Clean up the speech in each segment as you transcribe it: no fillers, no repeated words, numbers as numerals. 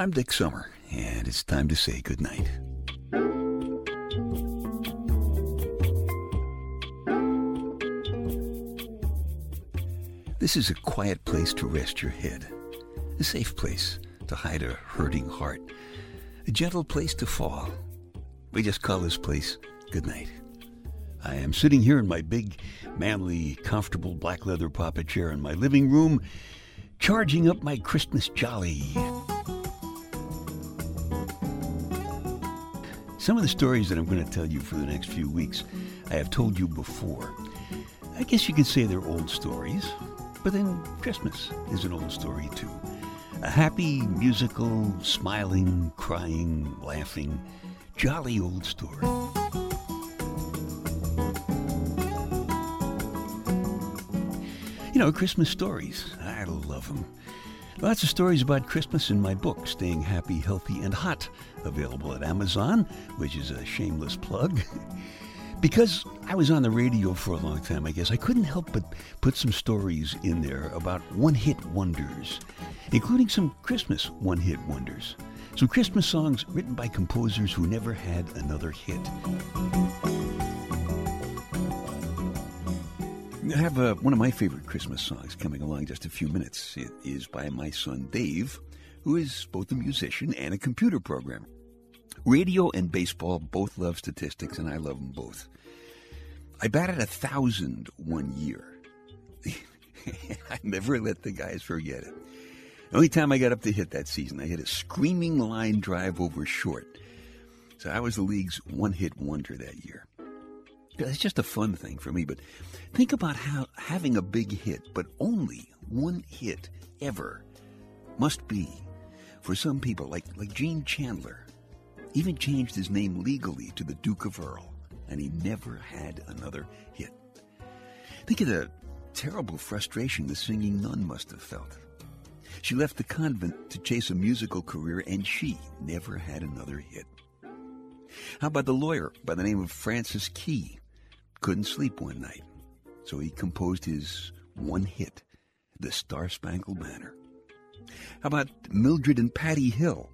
I'm Dick Summer, and it's time to say goodnight. This is a quiet place to rest your head, a safe place to hide a hurting heart, a gentle place to fall. We just call this place goodnight. I am sitting here in my big, manly, comfortable black leather poppet chair in my living room, charging up my Christmas jolly. Some of the stories that I'm going to tell you for the next few weeks, I have told you before. I guess you could say they're old stories, but then Christmas is an old story too. A happy, musical, smiling, crying, laughing, jolly old story. You know, Christmas stories. I love them. Lots of stories about Christmas in my book, Staying Happy, Healthy, and Hot, available at Amazon, which is a shameless plug. Because I was on the radio for a long time, I guess, I couldn't help but put some stories in there about one-hit wonders, including some Christmas one-hit wonders. Some Christmas songs written by composers who never had another hit. I have one of my favorite Christmas songs coming along in just a few minutes. It is by my son Dave, who is both a musician and a computer programmer. Radio and baseball both love statistics, and I love them both. I batted 1,000 one year. I never let the guys forget it. The only time I got up to hit that season, I hit a screaming line drive over short. So I was the league's one-hit wonder that year. It's just a fun thing for me, but think about how having a big hit, but only one hit ever, must be for some people, like Gene Chandler. Even changed his name legally to the Duke of Earl, and he never had another hit. Think of the terrible frustration the singing nun must have felt. She left the convent to chase a musical career, and she never had another hit. How about the lawyer by the name of Francis Key? Couldn't sleep one night, so he composed his one hit, The Star-Spangled Banner. How about Mildred and Patty Hill?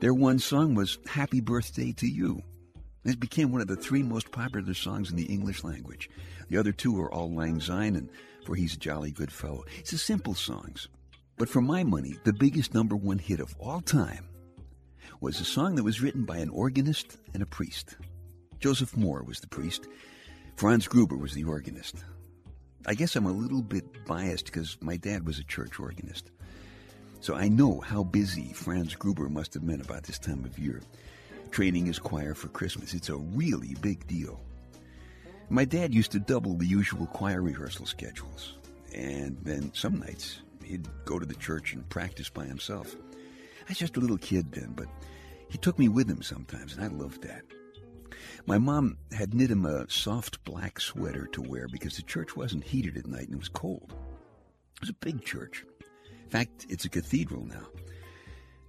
Their one song was Happy Birthday to You. It became one of the three most popular songs in the English language. The other two are Auld Lang Syne and For He's a Jolly Good Fellow. It's a simple songs, but for my money, the biggest number one hit of all time was a song that was written by an organist and a priest. Joseph Mohr was the priest. Franz Gruber was the organist. I guess I'm a little bit biased because my dad was a church organist. So I know how busy Franz Gruber must have been about this time of year, training his choir for Christmas. It's a really big deal. My dad used to double the usual choir rehearsal schedules, and then some nights he'd go to the church and practice by himself. I was just a little kid then, but he took me with him sometimes, and I loved that. My mom had knit him a soft black sweater to wear because the church wasn't heated at night and it was cold. It was a big church. In fact, it's a cathedral now.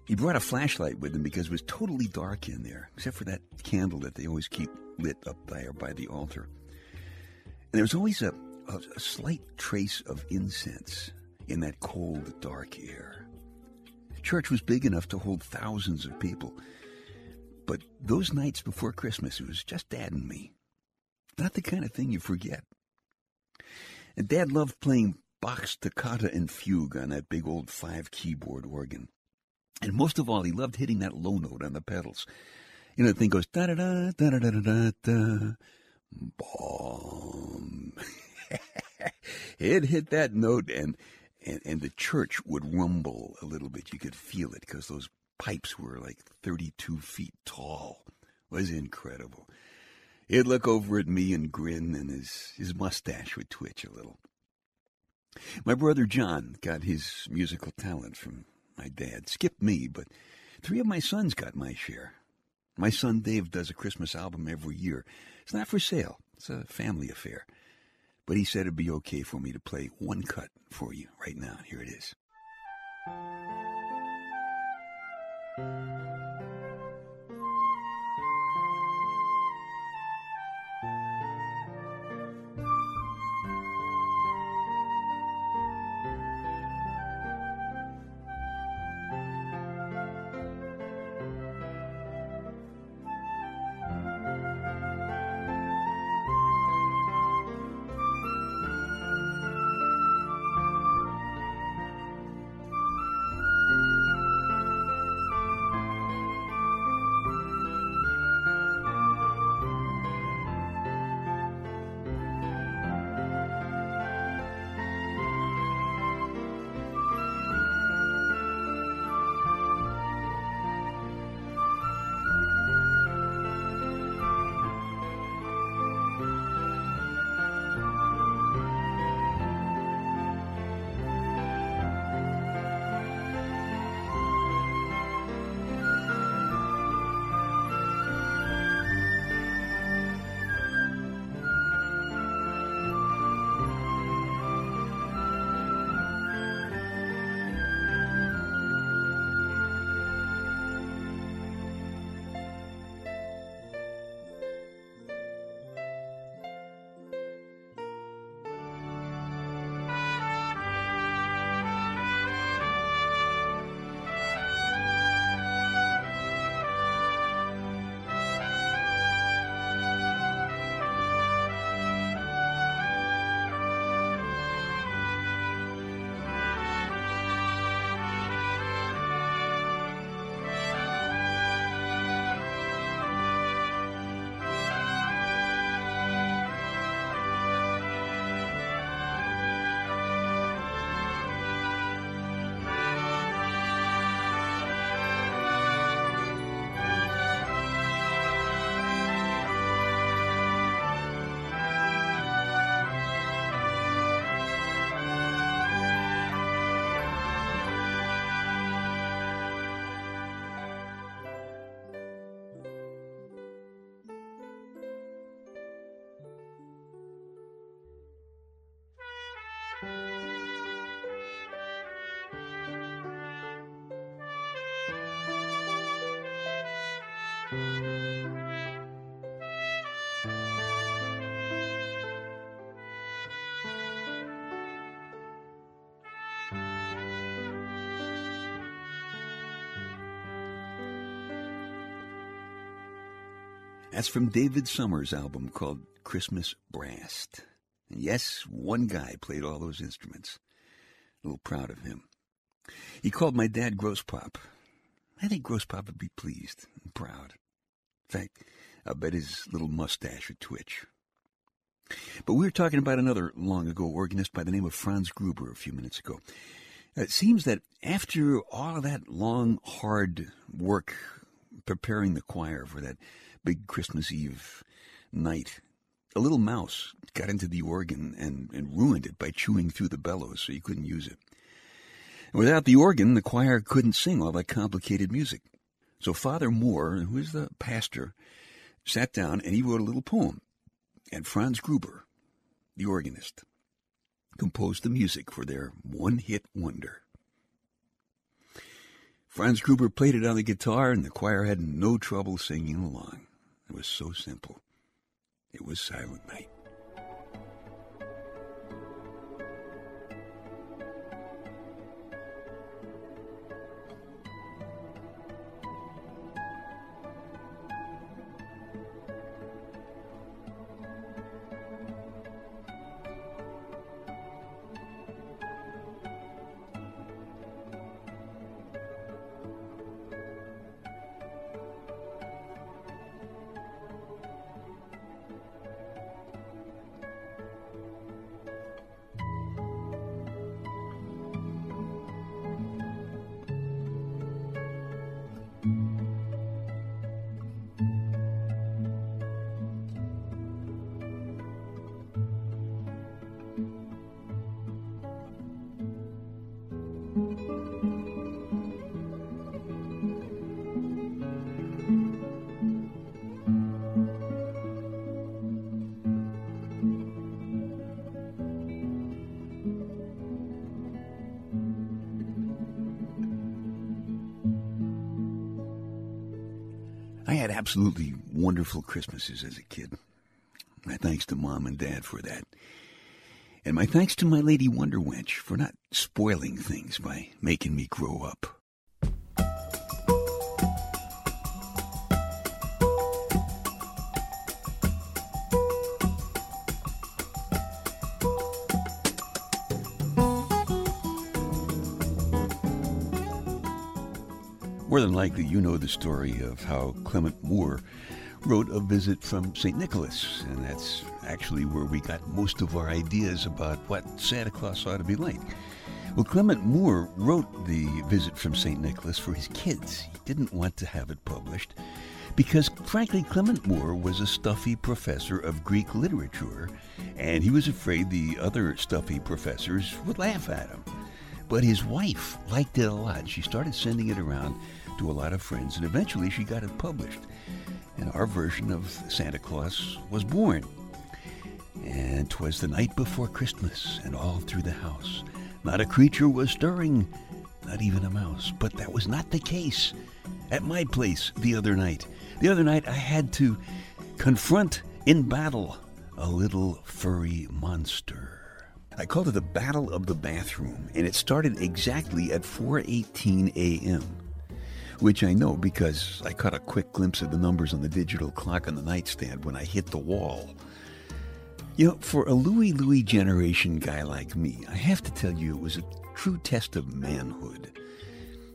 He brought a flashlight with him because it was totally dark in there, except for that candle that they always keep lit up there by the altar. And there was always a slight trace of incense in that cold, dark air. The church was big enough to hold thousands of people. But those nights before Christmas, it was just Dad and me. Not the kind of thing you forget. And Dad loved playing Bach's Toccata and Fugue on that big old 5-keyboard organ. And most of all, he loved hitting that low note on the pedals. You know, the thing goes, da-da-da, da-da-da-da-da, bomb. It hit that note, and the church would rumble a little bit. You could feel it because those pipes were like 32 feet tall. It was incredible. He'd look over at me and grin, and his mustache would twitch a little. My brother John got his musical talent from my dad. Skipped me, but three of my sons got my share. My son Dave does a Christmas album every year. It's not for sale. It's a family affair. But he said it'd be okay for me to play one cut for you right now. Here it is. That's from David Summers' album called Christmas Brast. And yes, one guy played all those instruments. A little proud of him. He called my dad Gross Pop. I think Gross Pop would be pleased and proud. In fact, I'll bet his little mustache would twitch. But we were talking about another long-ago organist by the name of Franz Gruber a few minutes ago. It seems that after all of that long, hard work preparing the choir for that big Christmas Eve night, a little mouse got into the organ and ruined it by chewing through the bellows, so you couldn't use it. And without the organ, the choir couldn't sing all that complicated music. So Father Moore, who is the pastor, sat down and he wrote a little poem. And Franz Gruber, the organist, composed the music for their one-hit wonder. Franz Gruber played it on the guitar, and the choir had no trouble singing along. It was so simple. It was Silent Night. Absolutely wonderful Christmases as a kid. My thanks to Mom and Dad for that. And my thanks to my Lady Wonder Wench for not spoiling things by making me grow up. More than likely, you know the story of how Clement Moore wrote A Visit from St. Nicholas, and that's actually where we got most of our ideas about what Santa Claus ought to be like. Well, Clement Moore wrote The Visit from St. Nicholas for his kids. He didn't want to have it published because, frankly, Clement Moore was a stuffy professor of Greek literature, and he was afraid the other stuffy professors would laugh at him. But his wife liked it a lot. She started sending it around to a lot of friends, and eventually she got it published. And our version of Santa Claus was born. And 'twas the night before Christmas, and all through the house, not a creature was stirring, not even a mouse. But that was not the case at my place the other night. The other night I had to confront in battle a little furry monster. I called it the Battle of the Bathroom, and it started exactly at 4:18 a.m., which I know because I caught a quick glimpse of the numbers on the digital clock on the nightstand when I hit the wall. You know, for a Louie generation guy like me, I have to tell you it was a true test of manhood,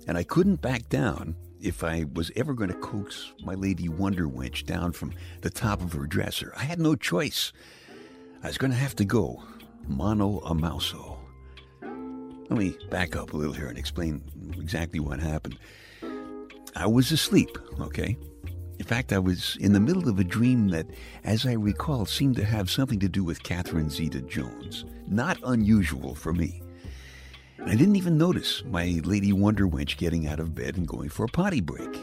and I couldn't back down if I was ever going to coax my Lady Wonder Wench down from the top of her dresser. I had no choice. I was going to have to go mano a mouso. Let me back up a little here and explain exactly what happened. I was asleep, okay? In fact, I was in the middle of a dream that, as I recall, seemed to have something to do with Catherine Zeta-Jones. Not unusual for me. And I didn't even notice my Lady Wonder Wench getting out of bed and going for a potty break.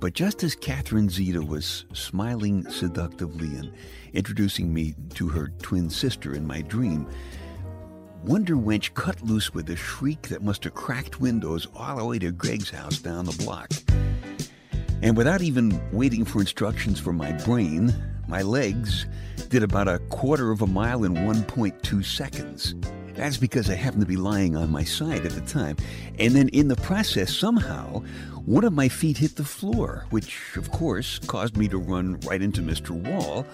But just as Catherine Zeta was smiling seductively and introducing me to her twin sister in my dream, Wonder Wench cut loose with a shriek that must have cracked windows all the way to Greg's house down the block. And without even waiting for instructions from my brain, my legs did about a quarter of a mile in 1.2 seconds. That's because I happened to be lying on my side at the time. And then in the process, somehow, one of my feet hit the floor, which, of course, caused me to run right into Mr. Wall.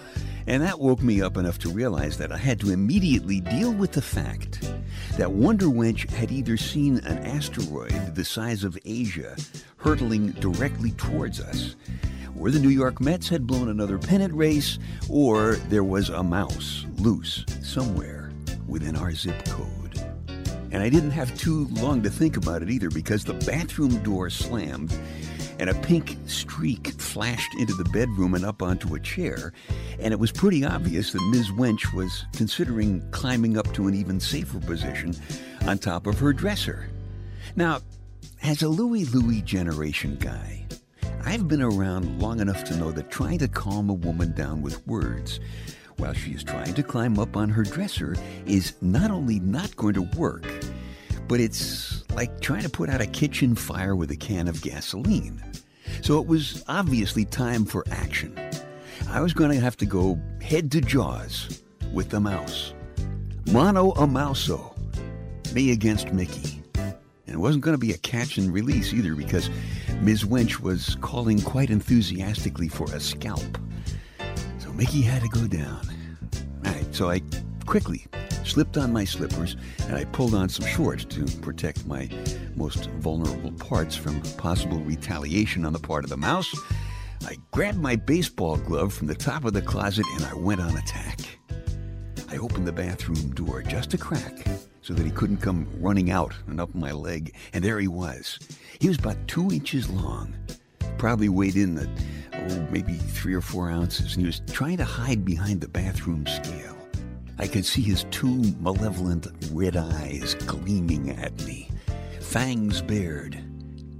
And that woke me up enough to realize that I had to immediately deal with the fact that Wonder Wench had either seen an asteroid the size of Asia hurtling directly towards us, or the New York Mets had blown another pennant race, or there was a mouse loose somewhere within our zip code. And I didn't have too long to think about it either, because the bathroom door slammed and a pink streak flashed into the bedroom and up onto a chair, and it was pretty obvious that Ms. Wench was considering climbing up to an even safer position on top of her dresser. Now, as a Louie Louie generation guy, I've been around long enough to know that trying to calm a woman down with words while she is trying to climb up on her dresser is not only not going to work, but it's like trying to put out a kitchen fire with a can of gasoline. So it was obviously time for action. I was going to have to go head to jaws with the mouse. Mano a mouso. Me against Mickey. And it wasn't going to be a catch and release either, because Ms. Wench was calling quite enthusiastically for a scalp. Mickey had to go down. All right, so I quickly slipped on my slippers and I pulled on some shorts to protect my most vulnerable parts from possible retaliation on the part of the mouse. I grabbed my baseball glove from the top of the closet and I went on attack. I opened the bathroom door just a crack so that he couldn't come running out and up my leg, and there he was. He was about 2 inches long, probably weighed in at maybe 3 or 4 ounces, and he was trying to hide behind the bathroom scale. I could see his two malevolent red eyes gleaming at me, fangs bared,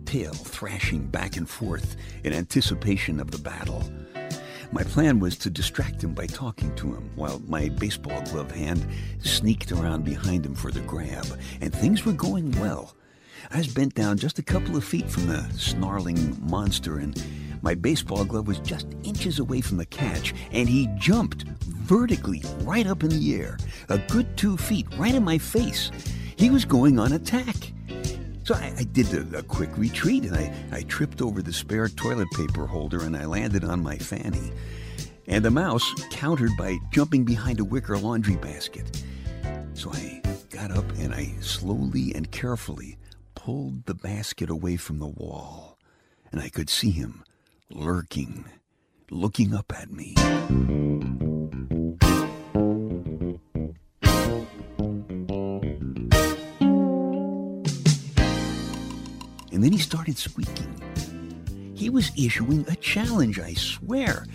tail thrashing back and forth in anticipation of the battle. My plan was to distract him by talking to him while my baseball glove hand sneaked around behind him for the grab, and things were going well. I was bent down just a couple of feet from the snarling monster, and my baseball glove was just inches away from the catch, and he jumped vertically right up in the air, a good 2 feet, right in my face. He was going on attack. So I did a quick retreat, and I tripped over the spare toilet paper holder, and I landed on my fanny. And the mouse countered by jumping behind a wicker laundry basket. So I got up, and I slowly and carefully pulled the basket away from the wall, and I could see him lurking, looking up at me. And then he started squeaking. He was issuing a challenge, I swear.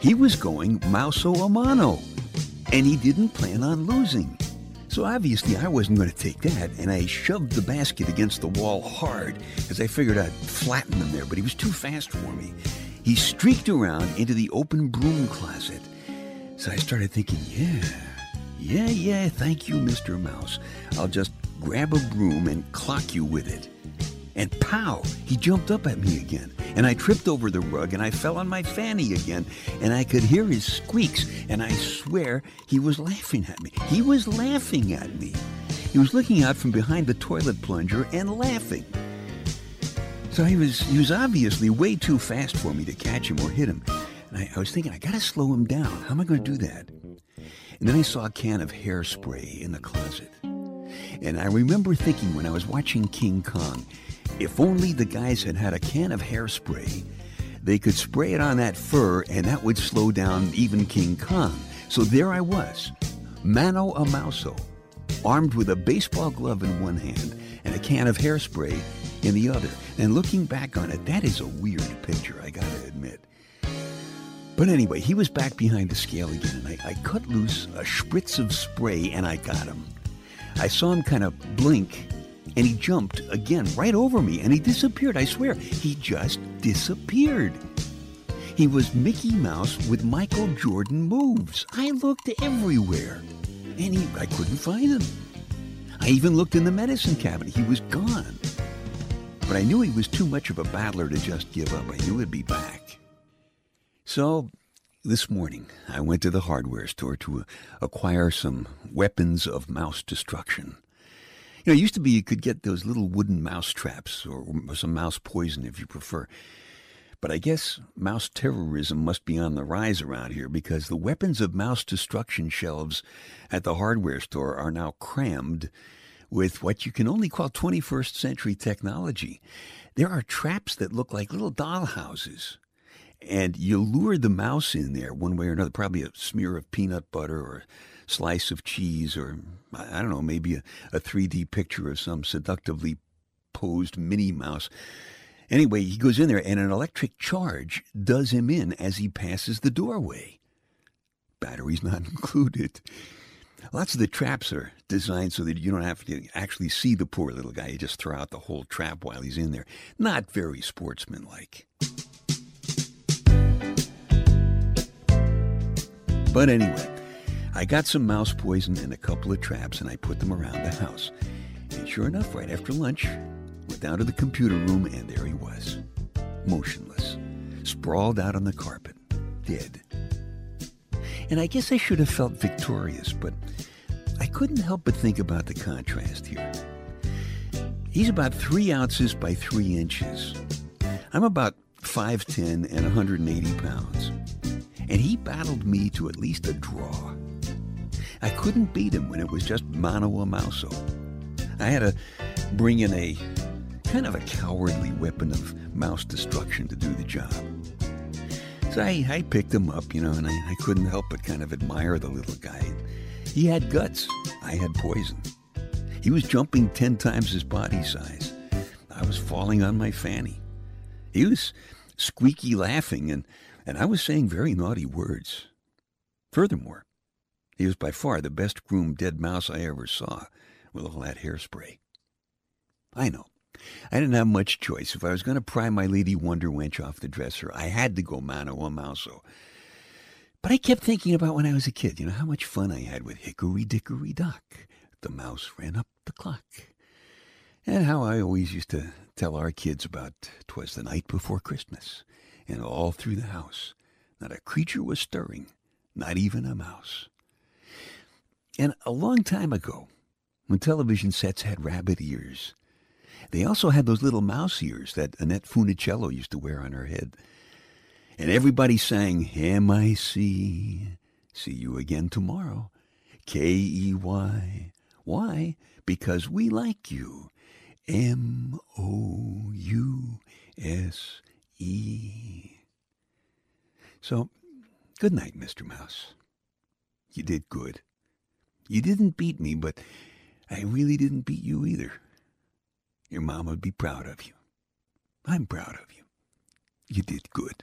He was going mouso a mano, and he didn't plan on losing. So obviously I wasn't going to take that, and I shoved the basket against the wall hard because I figured I'd flatten him there, but he was too fast for me. He streaked around into the open broom closet. So I started thinking, yeah, thank you, Mr. Mouse. I'll just grab a broom and clock you with it. And pow, he jumped up at me again. And I tripped over the rug, and I fell on my fanny again, and I could hear his squeaks, and I swear he was laughing at me. He was laughing at me. He was looking out from behind the toilet plunger and laughing. So he was obviously way too fast for me to catch him or hit him. And I was thinking, I got to slow him down. How am I going to do that? And then I saw a can of hairspray in the closet. And I remember thinking when I was watching King Kong, if only the guys had had a can of hairspray, they could spray it on that fur, and that would slow down even King Kong. So there I was, mano a mouso, armed with a baseball glove in one hand and a can of hairspray in the other. And looking back on it, that is a weird picture, I gotta admit. But anyway, he was back behind the scale again, and I cut loose a spritz of spray, and I got him. I saw him kind of blink, and he jumped again right over me, and he disappeared. I swear, he just disappeared. He was Mickey Mouse with Michael Jordan moves. I looked everywhere, and I couldn't find him. I even looked in the medicine cabinet. He was gone. But I knew he was too much of a battler to just give up. I knew he'd be back. So this morning, I went to the hardware store to acquire some weapons of mouse destruction. You know, it used to be you could get those little wooden mouse traps or some mouse poison if you prefer. But I guess mouse terrorism must be on the rise around here, because the weapons of mouse destruction shelves at the hardware store are now crammed with what you can only call 21st century technology. There are traps that look like little dollhouses, and you lure the mouse in there one way or another, probably a smear of peanut butter or a slice of cheese or, I don't know, maybe a 3D picture of some seductively posed Minnie Mouse. Anyway, he goes in there, and an electric charge does him in as he passes the doorway. Batteries not included. Lots of the traps are designed so that you don't have to actually see the poor little guy. You just throw out the whole trap while he's in there. Not very sportsmanlike. But anyway, I got some mouse poison and a couple of traps, and I put them around the house. And sure enough, right after lunch, went down to the computer room, and there he was, motionless, sprawled out on the carpet, dead. And I guess I should have felt victorious, but I couldn't help but think about the contrast here. He's about 3 ounces by 3 inches. I'm about 5'10" and 180 pounds. And he battled me to at least a draw. I couldn't beat him when it was just mano a mano. I had to bring in a kind of a cowardly weapon of mouse destruction to do the job. So I picked him up, you know, and I couldn't help but kind of admire the little guy. He had guts. I had poison. He was jumping 10 times his body size. I was falling on my fanny. He was squeaky laughing, and I was saying very naughty words. Furthermore, he was by far the best groomed dead mouse I ever saw, with all that hairspray. I know. I didn't have much choice. If I was going to pry my lady wonder wench off the dresser, I had to go mano a mano. But I kept thinking about when I was a kid, you know, how much fun I had with Hickory Dickory Dock. The mouse ran up the clock. And how I always used to tell our kids about 'Twas the Night Before Christmas. And all through the house, not a creature was stirring, not even a mouse. And a long time ago, when television sets had rabbit ears, they also had those little mouse ears that Annette Funicello used to wear on her head. And everybody sang M-I-C, see you again tomorrow, K-E-Y. Why? Because we like you. M-O-U-S-E. So, good night, Mr. Mouse. You did good. You didn't beat me, but I really didn't beat you either. Your mom would be proud of you. I'm proud of you. You did good.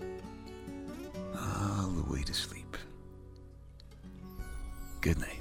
All the way to sleep. Good night.